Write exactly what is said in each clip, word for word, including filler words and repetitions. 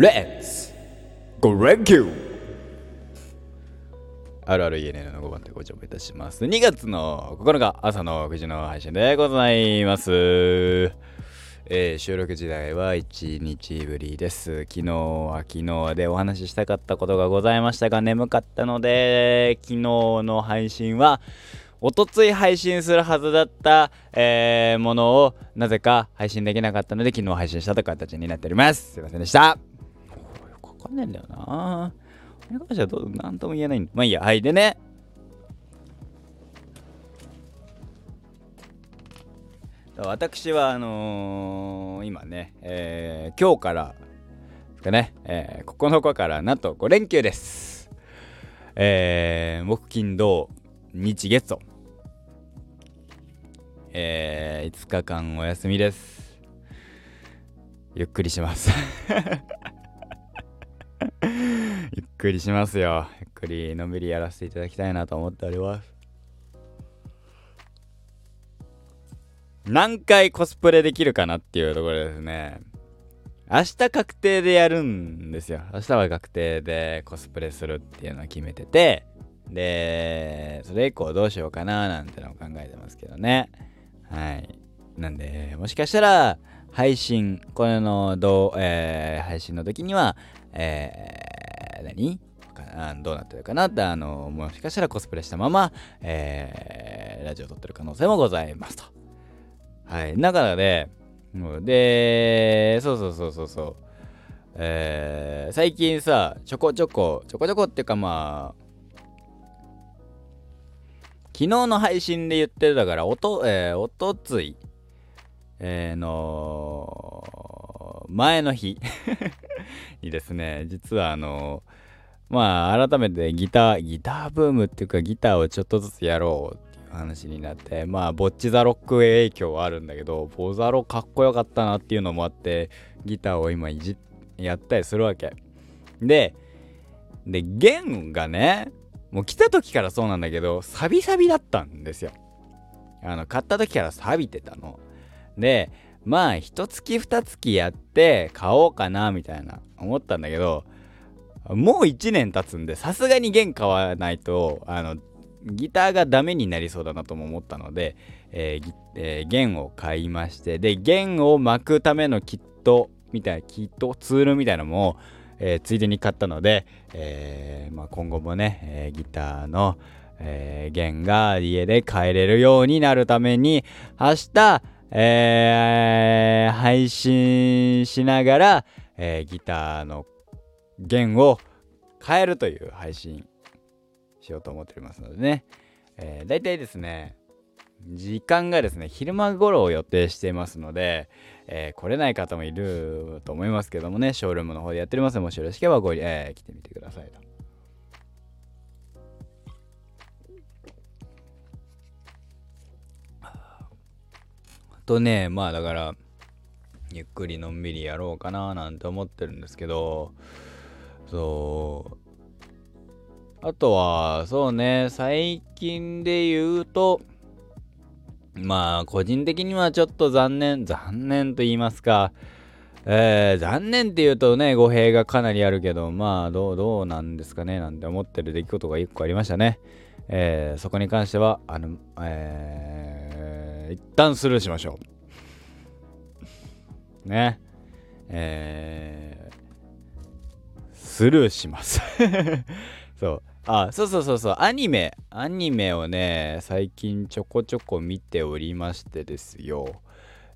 Let's go Ranku! あるある イーエヌエヌ のごばん手ご乗務いたします。にがつのここのか朝のくじの配信でございます。えー、収録時代はいちにちぶりです。昨日は昨日でお話ししたかったことがございましたが、眠かったので昨日の配信はおとつい配信するはずだった、えー、ものをなぜか配信できなかったので昨日配信したという形になっております。すいませんでした。わかんないんだよな。これに関しては何とも言えないんだ。まあいいや。はいでね。私はあのー、今ね、えー、今日からですかね、えー、ここのかからなんとごれんきゅうです。えー、木金土日月と、えー、いつかかんお休みです。ゆっくりします。ゆっくりしますよ。ゆっくりのんびりやらせていただきたいなと思っております。何回コスプレできるかなっていうところですね。明日確定でやるんですよ。明日は確定でコスプレするっていうのを決めてて、でそれ以降どうしようかななんてのを考えてますけどね。はい。なんでもしかしたら配信これのどう、えー、配信の時にはえー、何かどうなってるかなってあのもしかしたらコスプレしたまま、えー、ラジオ撮ってる可能性もございますと。はい。だからね、でそうそうそうそうそう、えー、最近さちょこちょこちょこちょこっていうかまあ昨日の配信で言ってるだからおと、えー、おとつい、えー、のー前の日にですね、実はあのー、まあ改めてギターギターブームっていうかギターをちょっとずつやろうっていう話になって、まあボッチザロック影響はあるんだけどボザロかっこよかったなっていうのもあってギターを今いじやったりするわけで、で弦がねもう来た時からそうなんだけどサビサビだったんですよ。あの買った時からサビてたので、まあいちがつふたがつやって買おうかなみたいな思ったんだけど、もういちねん経つんでさすがに弦買わないとあのギターがダメになりそうだなとも思ったので、えーえー、弦を買いまして、で弦を巻くためのキットみたいなキットツールみたいなのも、えー、ついでに買ったので、えーまあ、今後もね、えー、ギターの、えー、弦が家で買えれるようになるために明日えー、配信しながら、えー、ギターの弦を変えるという配信しようと思っておりますのでね、えー、だいたいですね時間がですね昼間頃を予定していますので、えー、来れない方もいると思いますけどもね、ショールームの方でやっておりますので、もしよろしければご、えー、来てみてくださいと。とね、まあだからゆっくりのんびりやろうかななんて思ってるんですけど、そうあとはそうね最近で言うとまあ個人的にはちょっと残念残念と言いますか、えー、残念って言うとね語弊がかなりあるけど、まあどうどうなんですかねなんて思ってる出来事がいっこありましたね。えー、そこに関してはあのえー一旦スルーしましょうね。えー、スルーしますそうあそうそうそうそうアニメアニメをね最近ちょこちょこ見ておりましてですよ。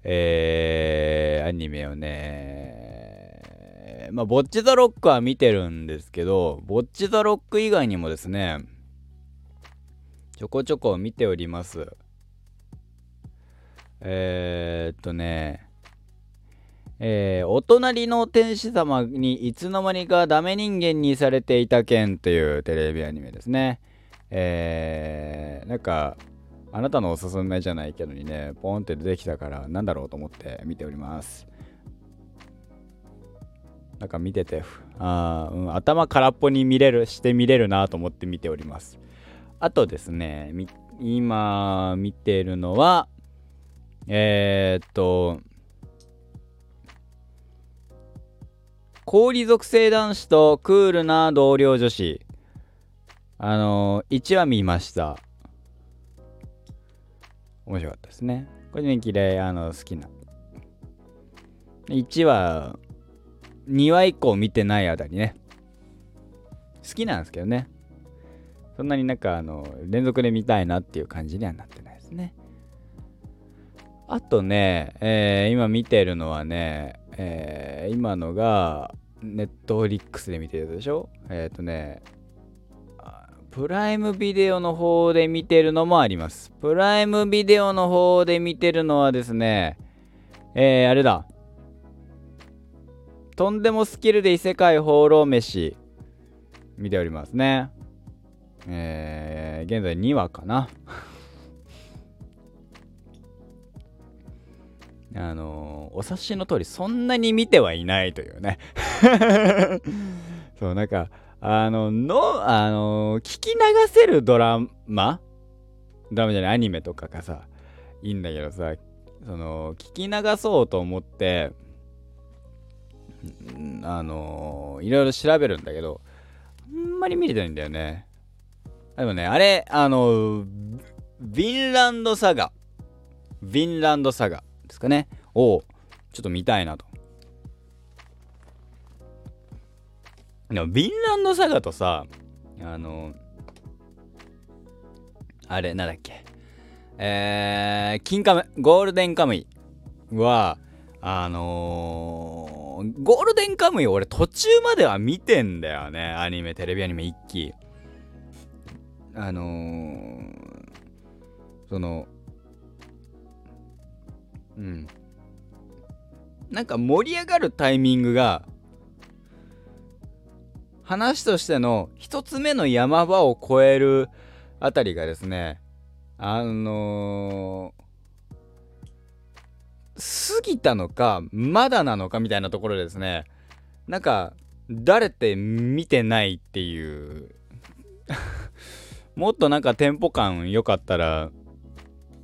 えー、アニメをねまあボッチザロックは見てるんですけど、ボッチザロック以外にもですねちょこちょこ見ております。えー、っとね、えー、お隣の天使様にいつの間にかダメ人間にされていた件というテレビアニメですね。えー、なんかあなたのおすすめじゃないけどにねポンって出てきたからなんだろうと思って見ております。なんか見ててあ、うん、頭空っぽに見れるして見れるなと思って見ております。あとですね今見てるのはえー、っと氷属性男子とクールな同僚女子、あのー、いちわ見ました。面白かったですね。これね、綺麗、あの好きな。いちわ、にわ以降見てないあたりね、好きなんですけどね、そんなになんかあの連続で見たいなっていう感じにはなってないですね。あとね、えー、今見てるのはね、えー、今のがネットフリックスで見てるでしょ。えっとね、プライムビデオの方で見てるのもあります。プライムビデオの方で見てるのはですね、えー、あれだ、とんでもスキルで異世界放浪飯見ておりますね。えー、現在にわかな。あのー、お察しの通りそんなに見てはいないというね。そう、なんかあのの、あのー、聞き流せるドラマドラマじゃないアニメとかがさ、いいんだけどさ、その聞き流そうと思ってあのー、いろいろ調べるんだけど、あんまり見れてないんだよね。でもね、あれ、あのー、ヴィンランドサガヴィンランドサガですかねをちょっと見たいなと。でもヴィンランドサガとさ、あのー、あれなんだっけ、えー、金カムゴールデンカムイはあのー、ゴールデンカムイ俺途中までは見てんだよね。アニメテレビアニメ一期、あのー、そのうんなんか盛り上がるタイミングが、話としての一つ目の山場を越えるあたりがですね、あのー、過ぎたのかまだなのかみたいなところでですね、なんか誰って見てないっていうもっとなんかテンポ感良かったら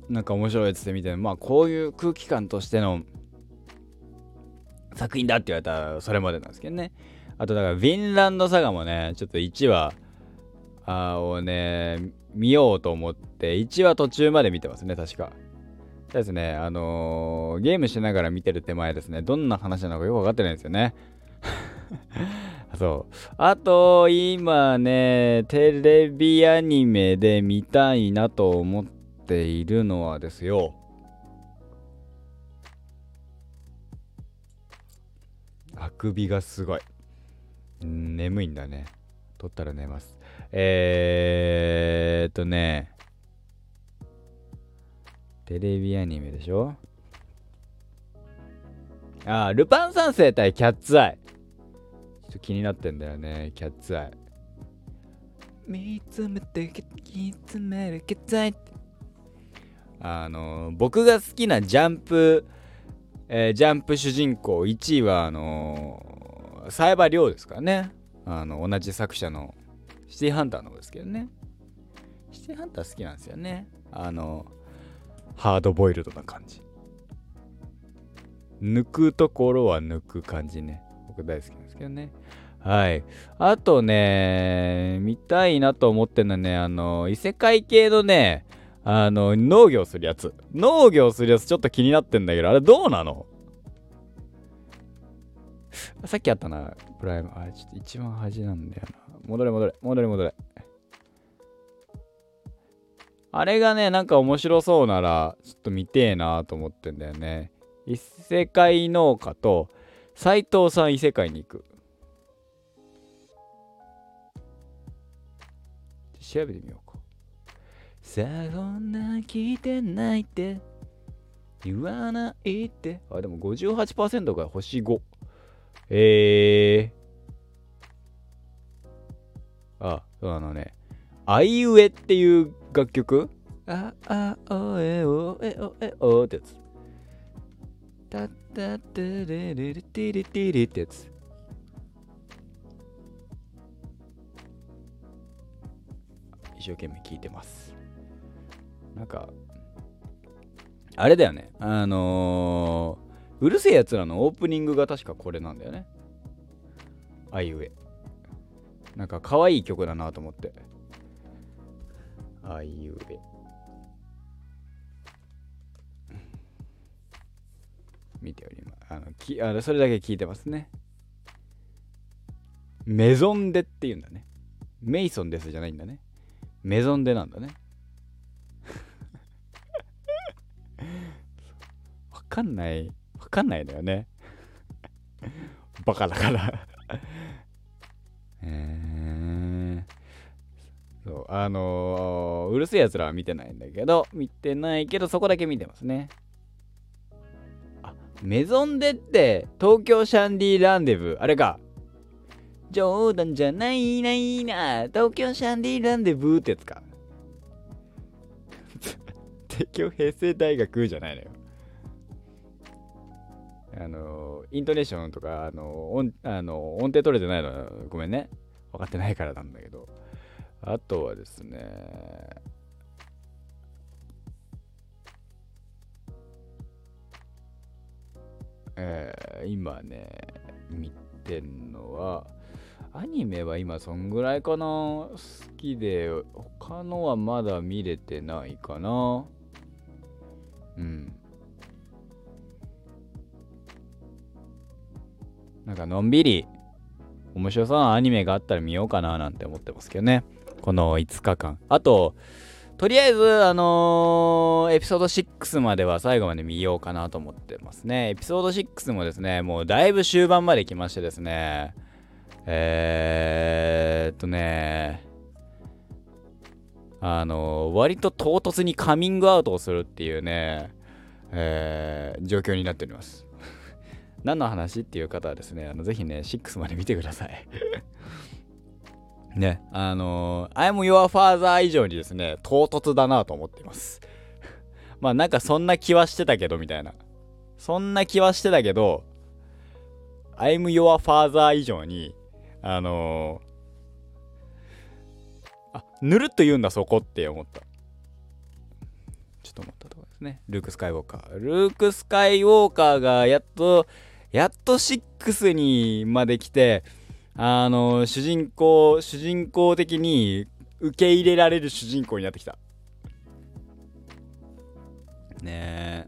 なんか面白いっつって見て、まあこういう空気感としての作品だって言われたらそれまでなんですけどね。あとだからヴィンランドサガもね、ちょっといちわをね見ようと思っていちわ途中まで見てますね、確かですね。あのー、ゲームしながら見てる手前ですね、どんな話なのかよく分かってないんですよね。そう、あと今ねテレビアニメで見たいなと思っているのはですよ、あくびがすごい、眠いんだね。撮ったら寝ます。えーっとねテレビアニメでしょ、あールパン三世対キャッツアイ、ちょっと気になってんだよね。キャッツアイ見つめて見つめるキャッツアイ、あのー、僕が好きなジャンプ、えー、ジャンプ主人公いちいはあのー冴羽りょうですからね。あの同じ作者のシティハンターの方ですけどね。シティハンター好きなんですよね。あのハードボイルドな感じ、抜くところは抜く感じね、僕大好きなんですけどね。はい、あとね見たいなと思ってるのはね、あの異世界系のね、あの農業するやつ農業するやつちょっと気になってんだけど、あれどうなの。さっきあったな、プライム。あれ、ちょっと一番端なんだよな。戻れ戻れ、戻れ戻れ。あれがね、なんか面白そうなら、ちょっと見てえなと思ってんだよね。異世界農家と、斉藤さん異世界に行く。調べてみようか。さあ、こんな聞いてないって、言わないって。あ、でも ごじゅうはちパーセント が星ご。えー、あ、そうあのね、あいうえっていう楽曲、ああおえおえおえおってやつ、たたたれれれてれてれってやつ、一生懸命聴いてます。なんかあれだよね、あのーうるせえやつらのオープニングが確かこれなんだよね。あいうえ、なんか可愛い曲だなと思って、あいうえ、見ております。あのきあのそれだけ聞いてますね。メゾンデっていうんだね。メイソンですじゃないんだね。メゾンデなんだね。わかんない。わかんないだよね。バカだから、えー。そう、あのー、うるせえやつらは見てないんだけど、見てないけど、そこだけ見てますね。あ、メゾンデって、東京シャンディランデブー、あれか。冗談じゃないないな、東京シャンディランデブーってやつか。帝京平成大学じゃないのよ。あのイントネーションとかあの音あの音程取れてないの、ごめんね、分かってないからなんだけど、あとはですね、えー、今ね見てんのはアニメは今そんぐらいかな、好きで、他のはまだ見れてないかな。うん。なんかのんびり面白そうなアニメがあったら見ようかななんて思ってますけどね、このいつかかん。あととりあえずあのー、エピソードろくまでは最後まで見ようかなと思ってますね。エピソードろくもですね、もうだいぶ終盤まで来ましてですね、えーっとねあのー、割と唐突にカミングアウトをするっていうね、えー、状況になっております。何の話っていう方はですね、あのぜひねろくまで見てください。ね、あのー、I'm your father 以上にですね唐突だなと思っています。まあなんかそんな気はしてたけどみたいな、そんな気はしてたけど I'm your father 以上にあのー、あ、ぬるっと言うんだそこって思った、ちょっと思ったところですね。ルーク・スカイウォーカールーク・スカイウォーカーがやっとやっとろくにまで来て、あの主人公主人公的に受け入れられる主人公になってきたね。え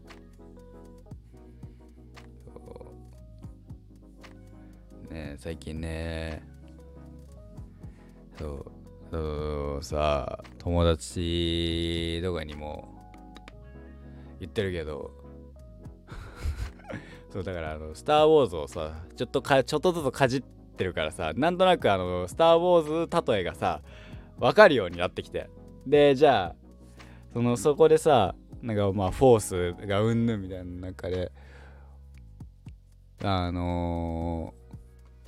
ねえ最近ね、そうそうさ、友達とかにも言ってるけどそうだからあのスターウォーズをさちょっとかちょっとずつかじってってるからさ、なんとなくあのスターウォーズ例えがさ分かるようになってきて、でじゃあそのそこでさ、なんかまあフォースがうんぬんみたいな中であの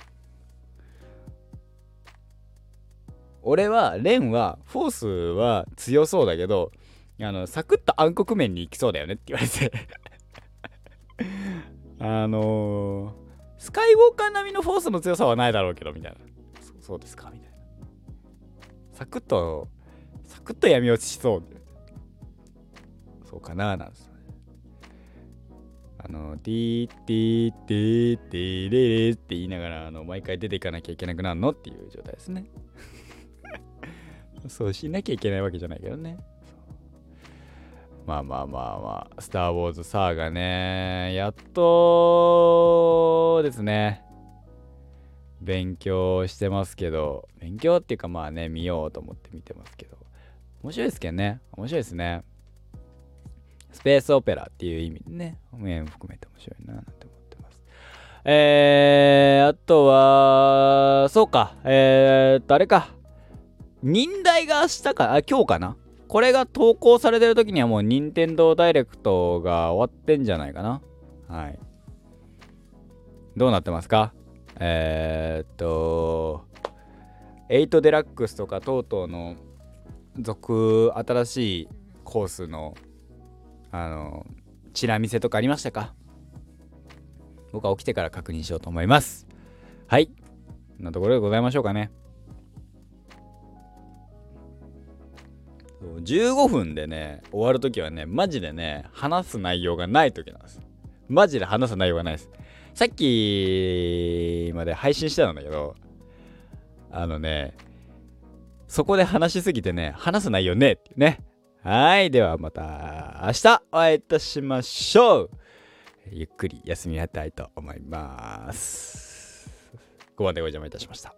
ー、俺はレンはフォースは強そうだけどあのサクッと暗黒面に行きそうだよねって言われてあのースカイウォーカー並みのフォースの強さはないだろうけどみたいな、 そ, そうですかみたいな、サクッとサクッと闇落ちしそう、そうかなーなんですよね。あのティーティーティーティーレレって言いながらあの毎回出ていかなきゃいけなくなるのっていう状態ですね。そうしなきゃいけないわけじゃないけどね。まあまあまあまあ、スターウォーズサーガね、やっとですね、勉強してますけど、勉強っていうかまあね、見ようと思って見てますけど、面白いですけどね、面白いですね。スペースオペラっていう意味でね、面も含めて面白いななんて思ってます。えー、あとは、そうか、えーっと、あれか、忍耐が明日か、あ、今日かな。これが投稿されてる時にはもう任天堂ダイレクトが終わってんじゃないかな。はい。どうなってますか？えー、っと、はちデラックスとかとうとうの続新しいコースのあのチラ見せとかありましたか？僕は起きてから確認しようと思います。はい。こんなところでございましょうかね。じゅうごふんでね終わるときはね、マジでね話す内容がないときなんです。マジで話す内容がないです。さっきまで配信してたんだけど、あのね、そこで話しすぎてね、話す内容ねってね。はい、ではまた明日お会いいたしましょう。ゆっくり休みになりたいと思います。ごばんでお邪魔いたしました。